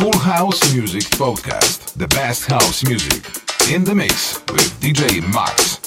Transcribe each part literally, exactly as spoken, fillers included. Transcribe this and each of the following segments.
Full House Music Podcast, the best house music, in the mix with D J Max.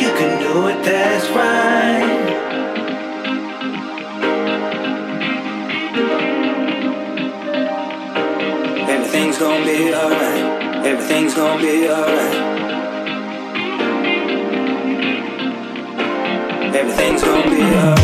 You can do it, that's right. Everything's gonna be alright. Everything's gonna be alright. Everything's gonna be alright.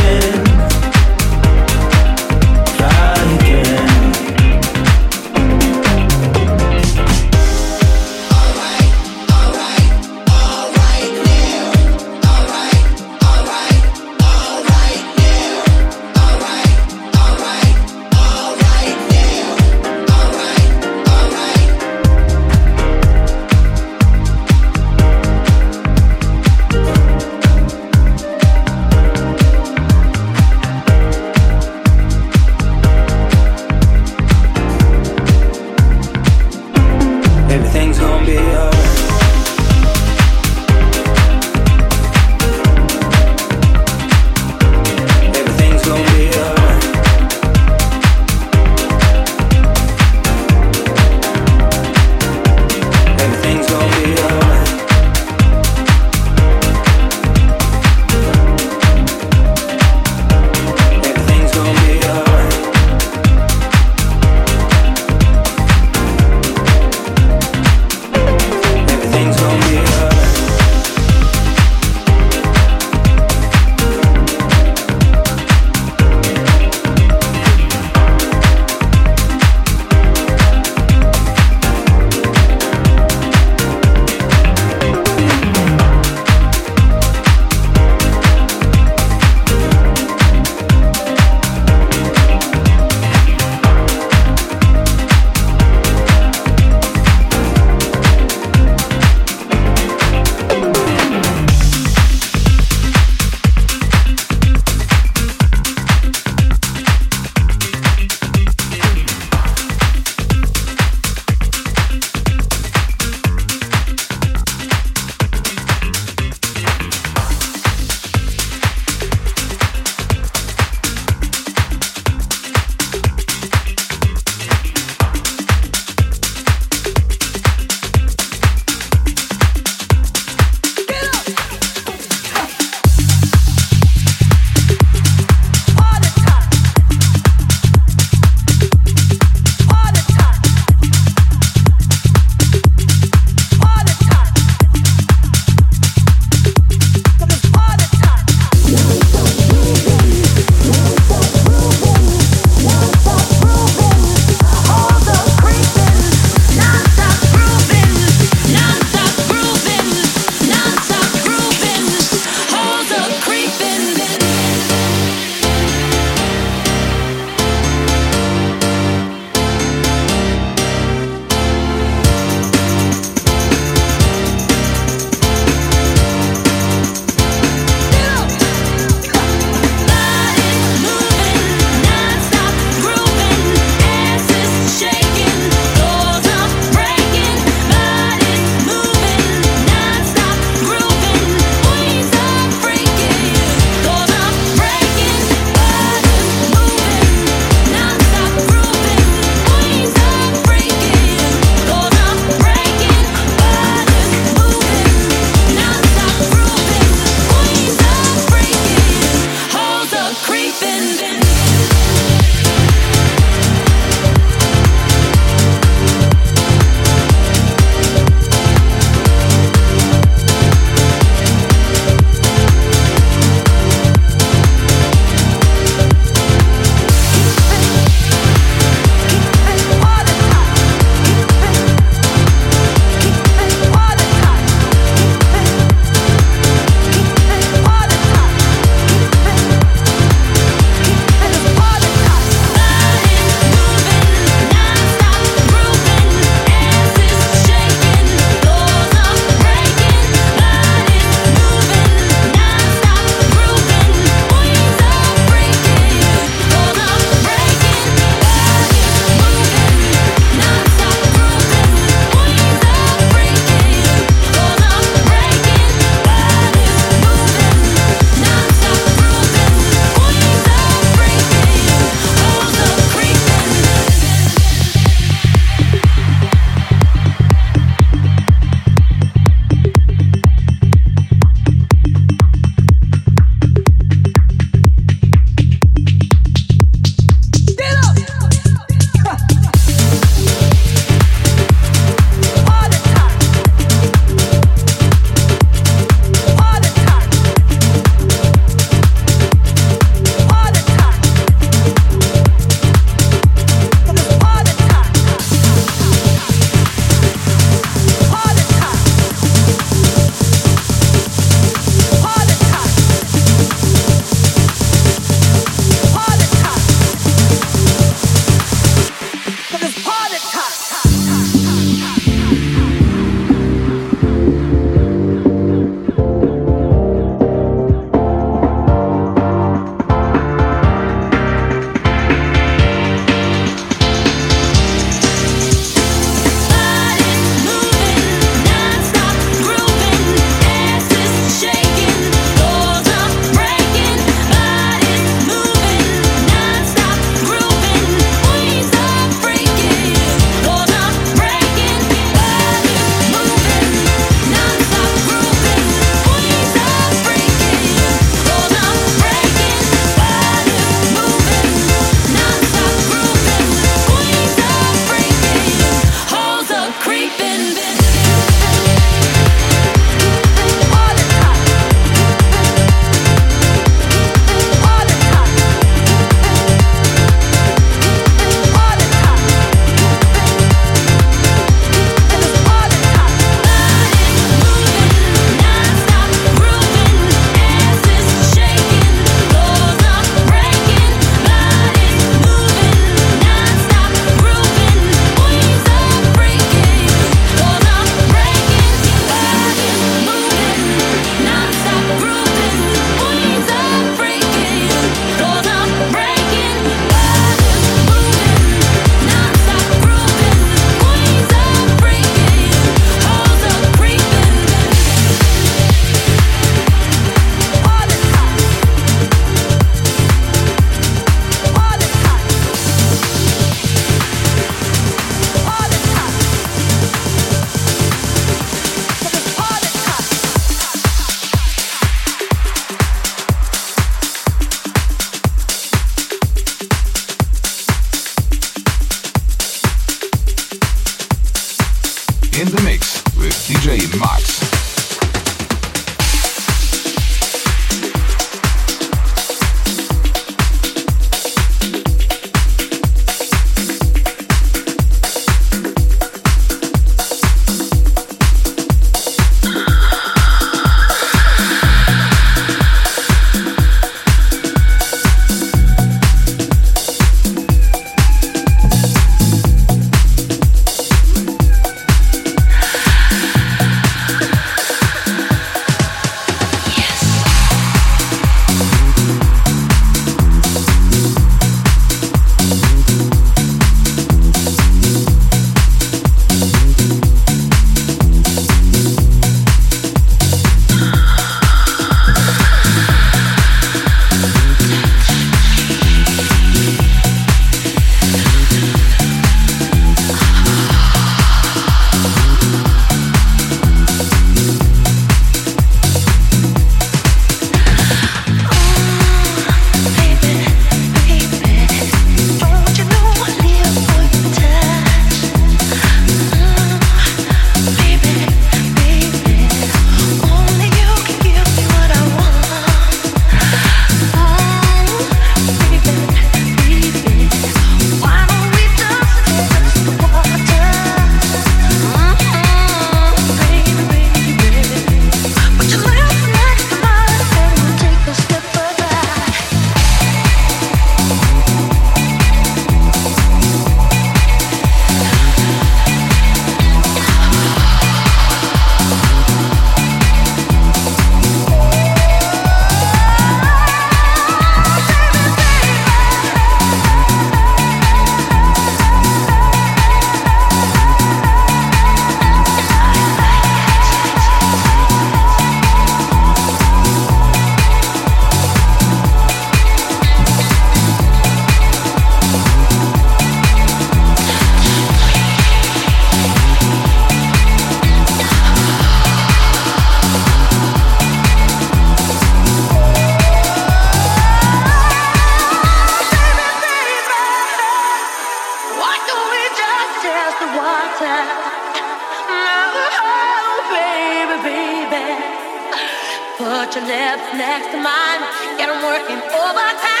Put your lips next to mine, get 'em working overtime.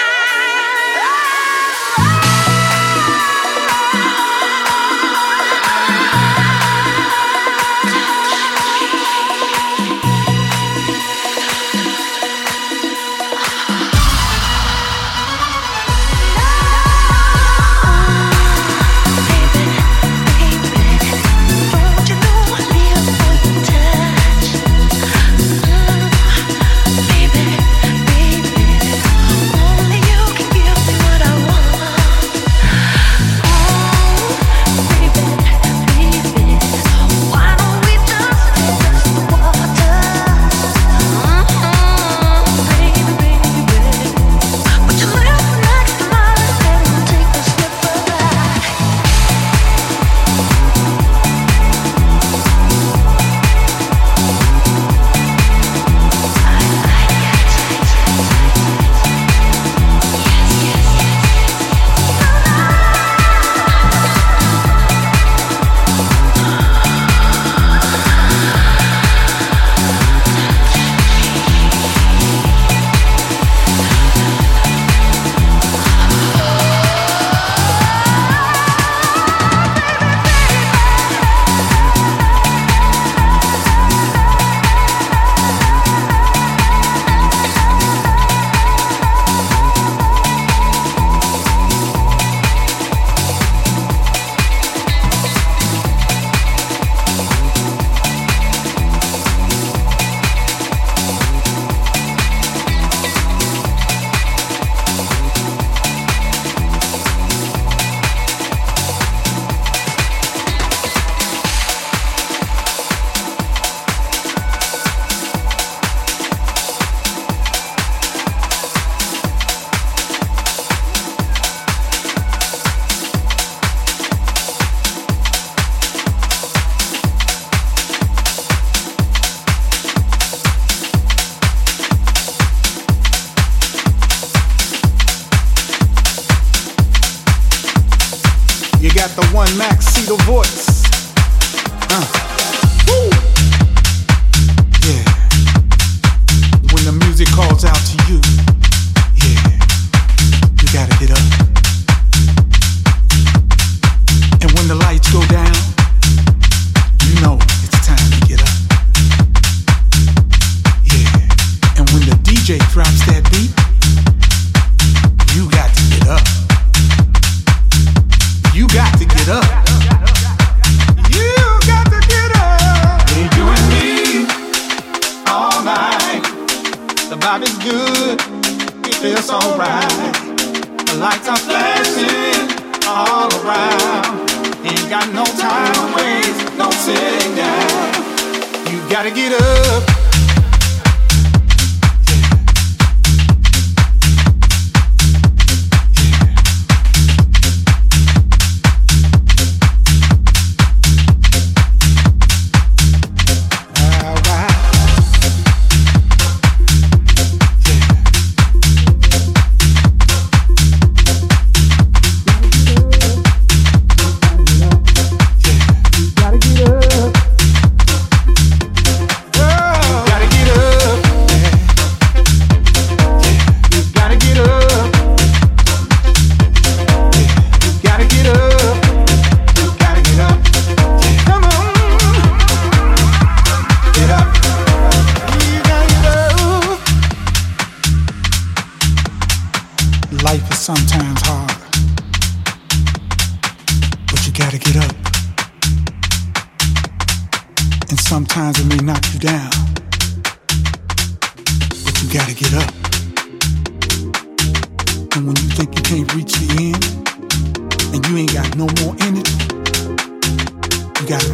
You got the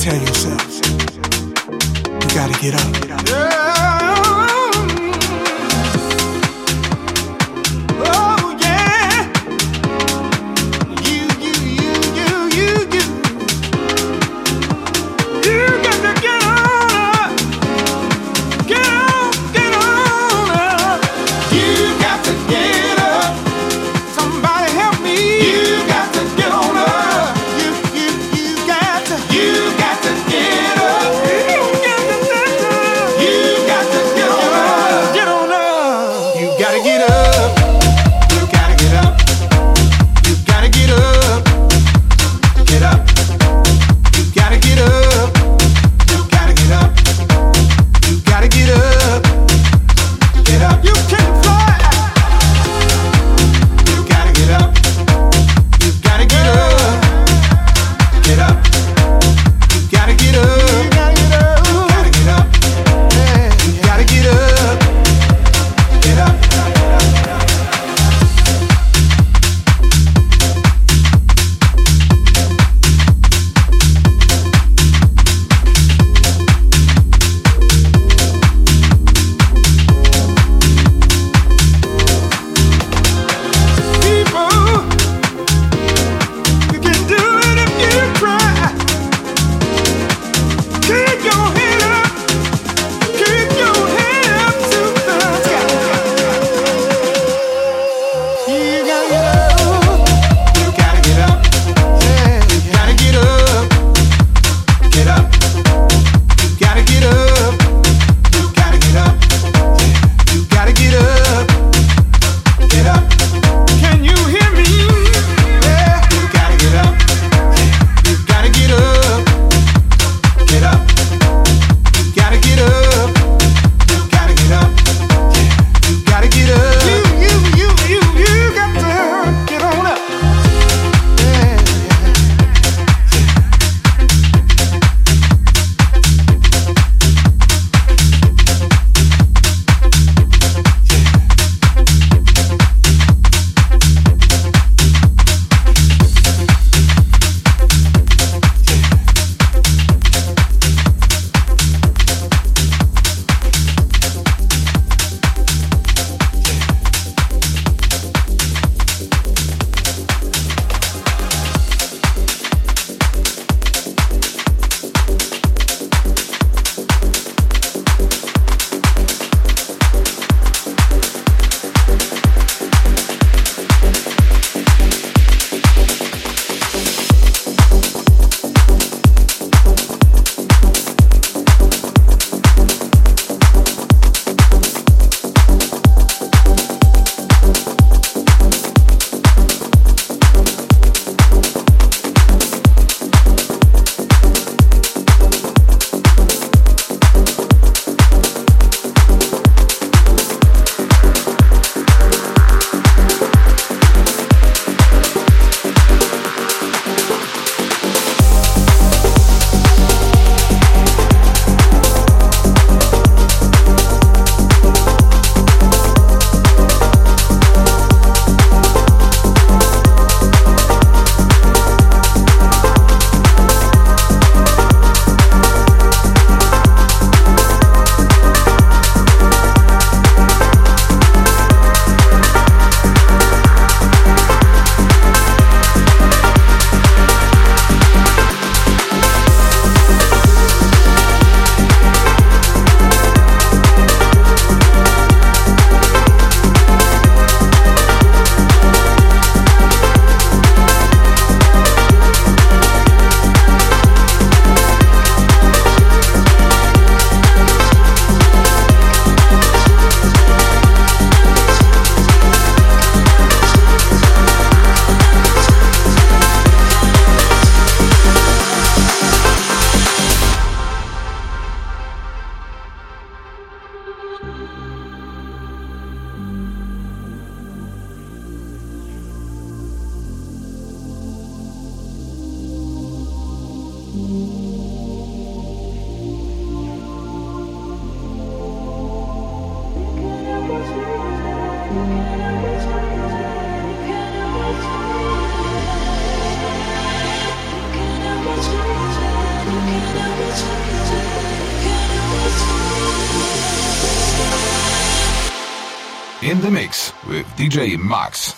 In the mix with D J Max.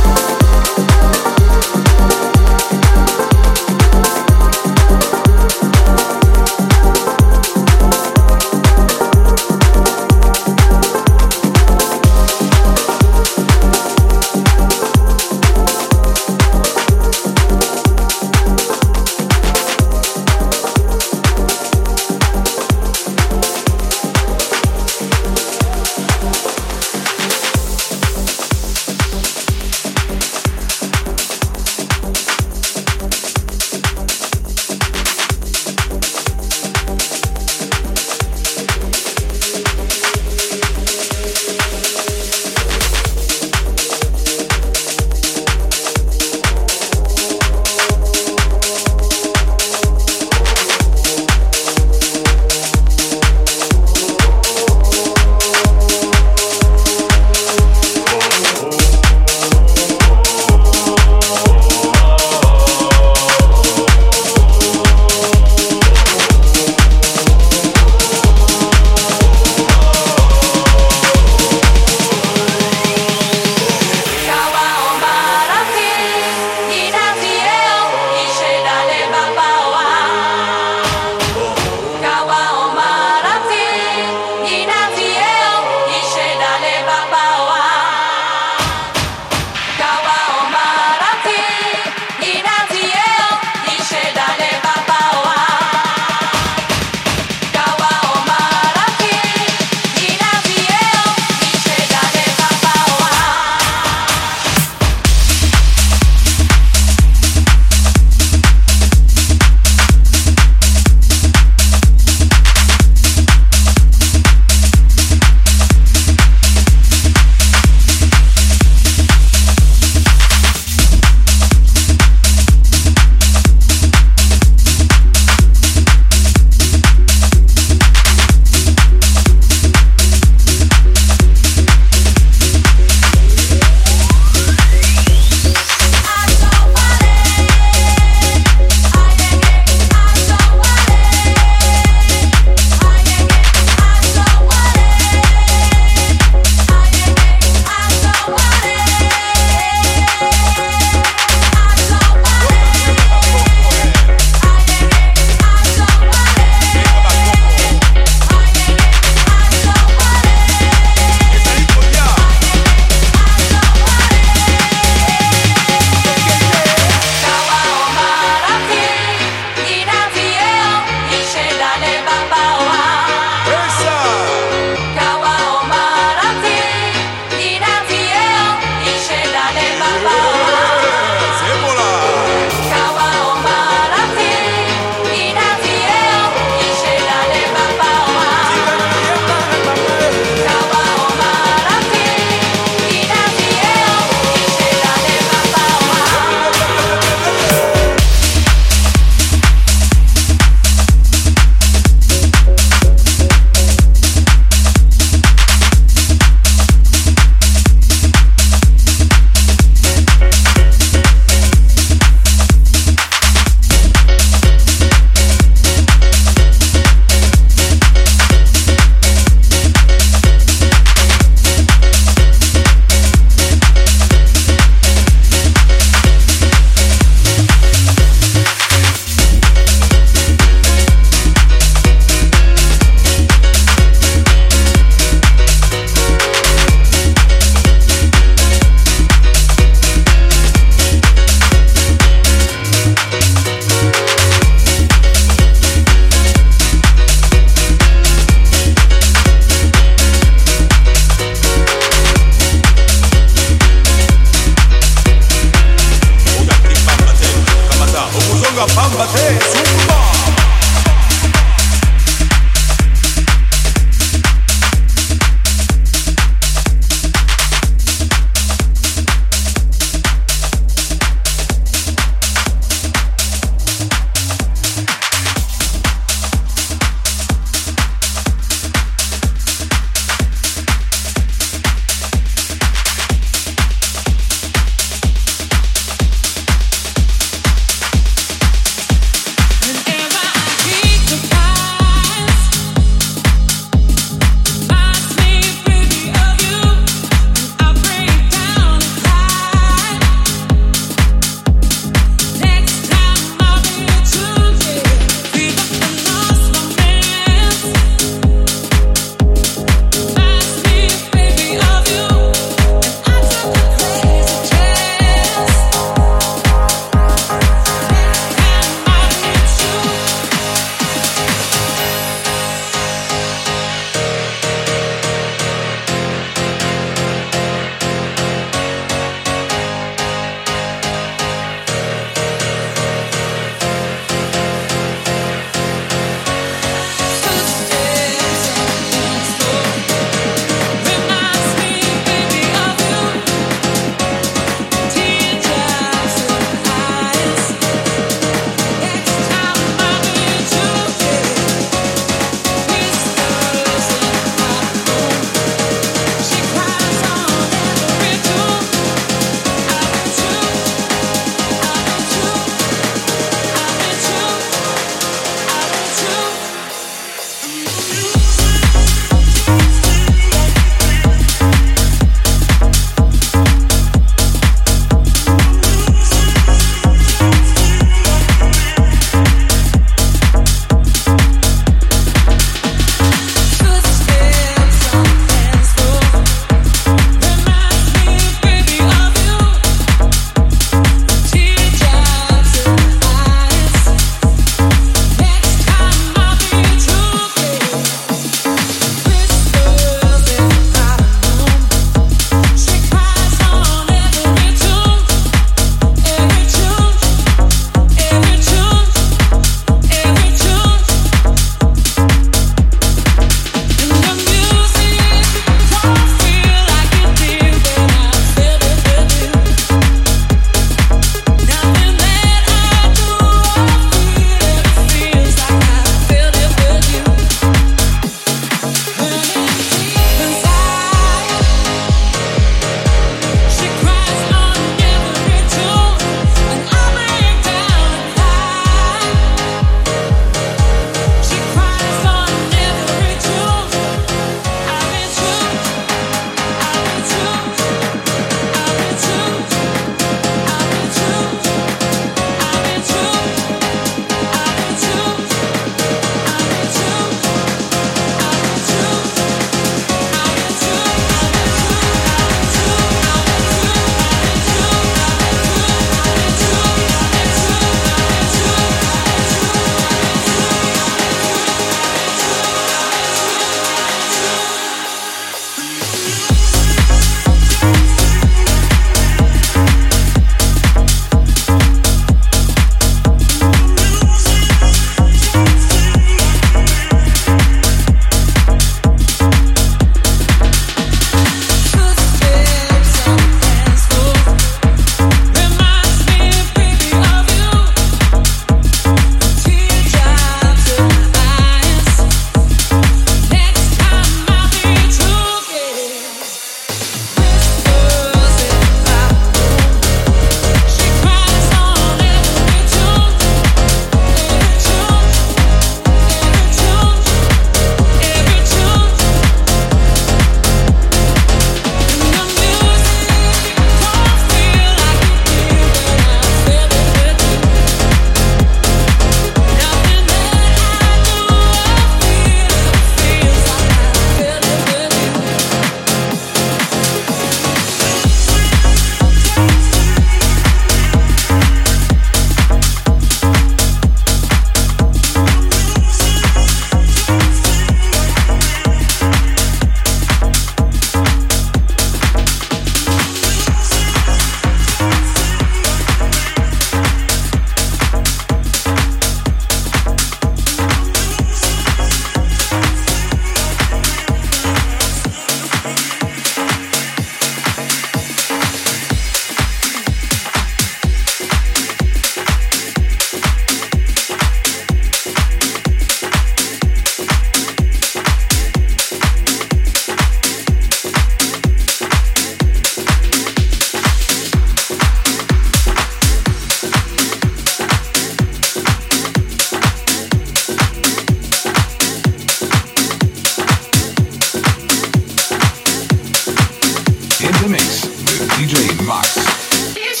the mix with D J Max. There's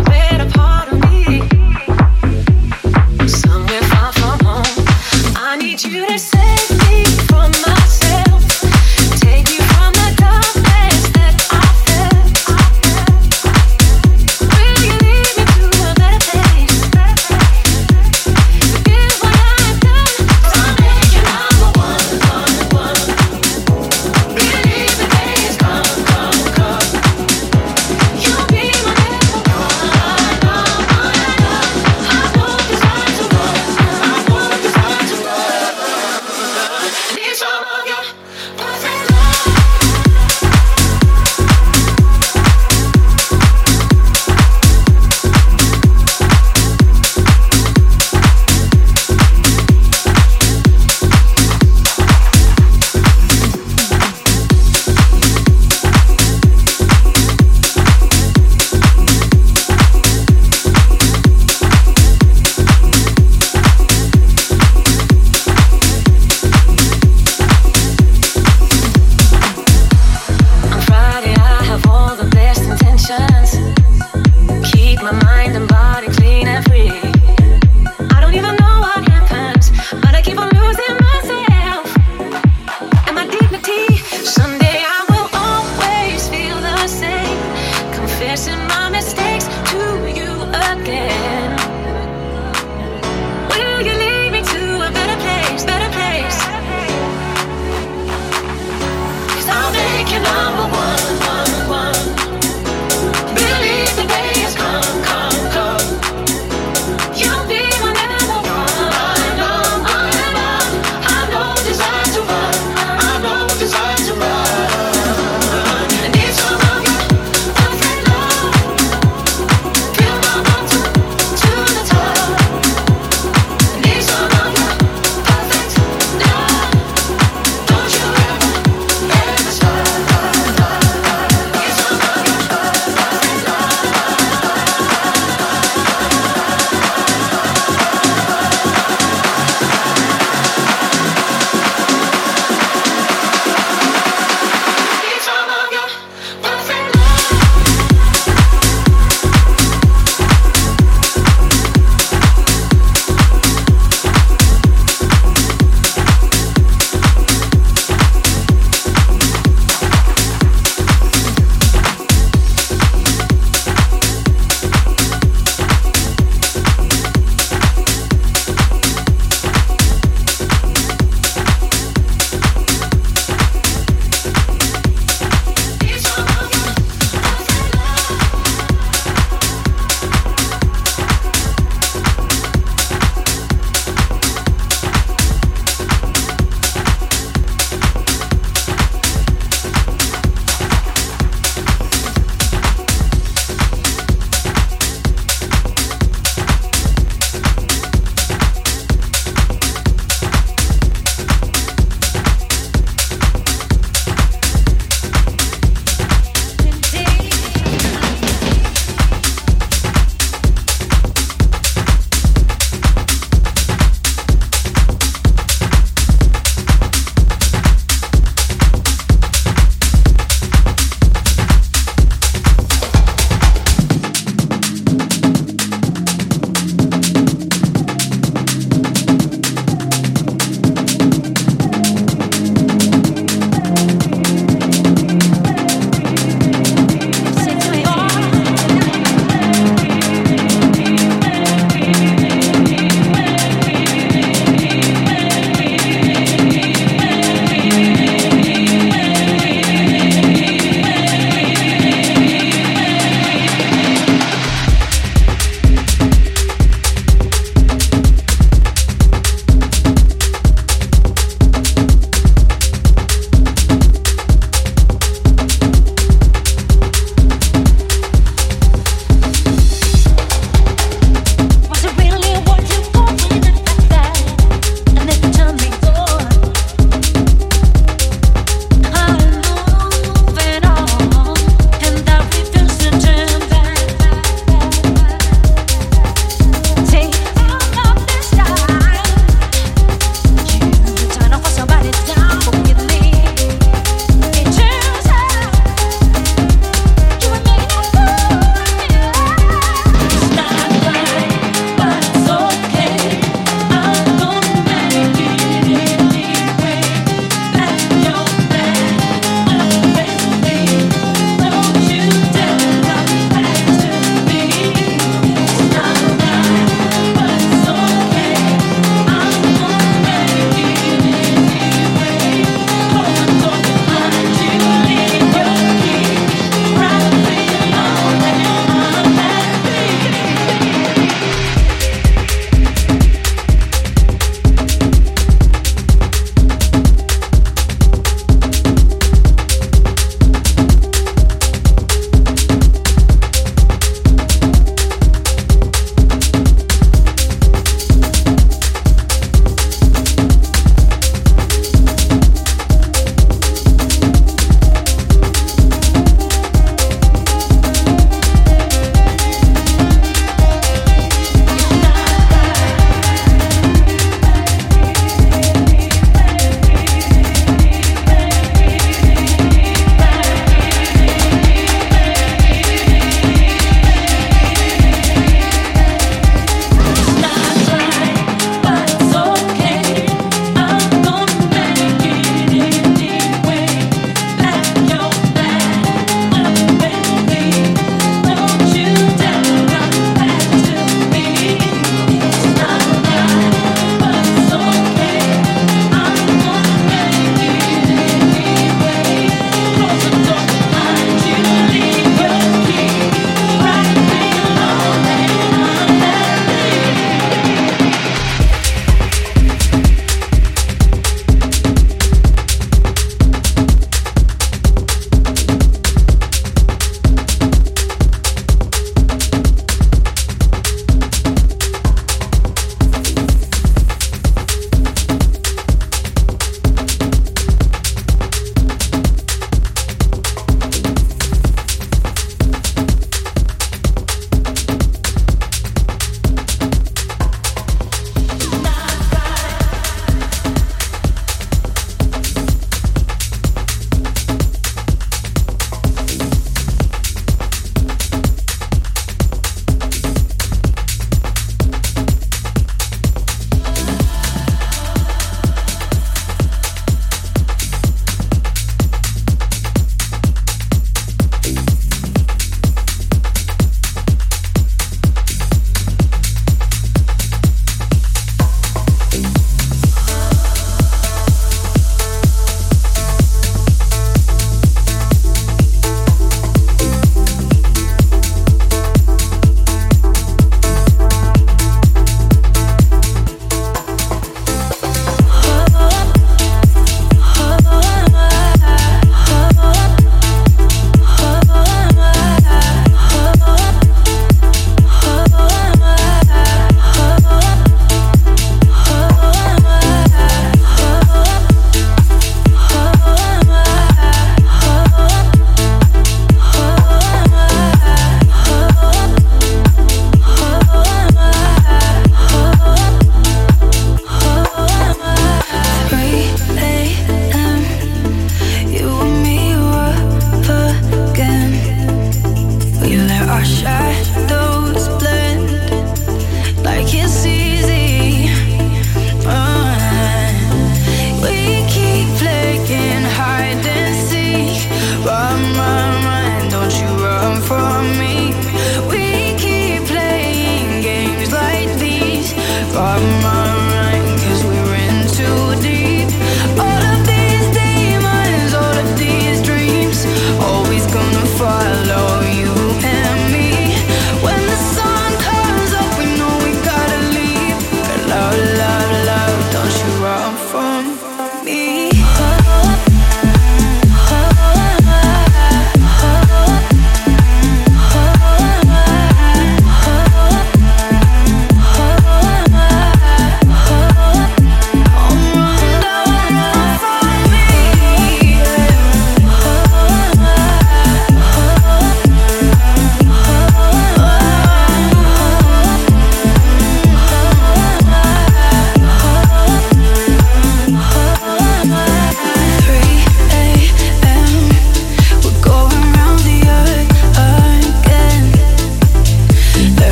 a better part of me.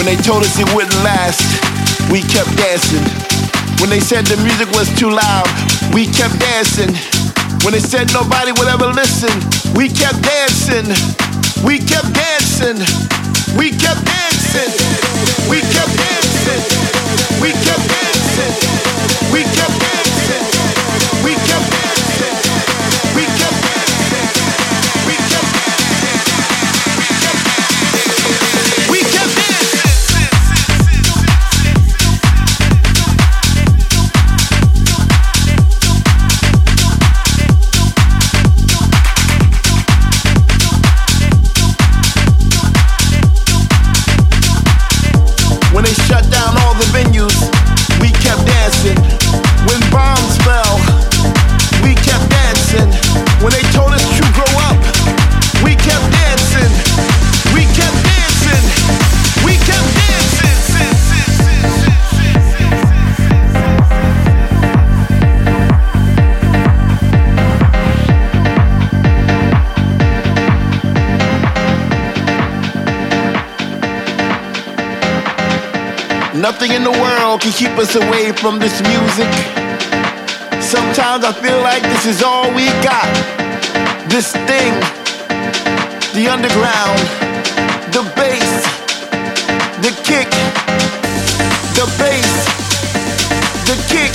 When they told us it wouldn't last, we kept dancing. When they said the music was too loud, we kept dancing. When they said nobody would ever listen, we kept dancing. We kept dancing. We kept dancing. We kept dancing. We kept dancing. We kept dancing. We kept dancing. We kept dancing. We kept dancing. We kept dancing. When they shut down all the venues, we kept dancing. When bombs fell, we kept dancing. When they told us to grow up, we kept dancing. We kept dancing. We kept dancing. Nothing in the world can keep us away from this music. Sometimes I feel like this is all we got. This thing, the underground, the bass, the kick, the bass, the kick,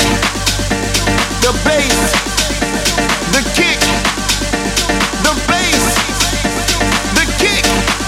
the bass, the kick, the bass, the kick, the bass.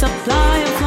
supply of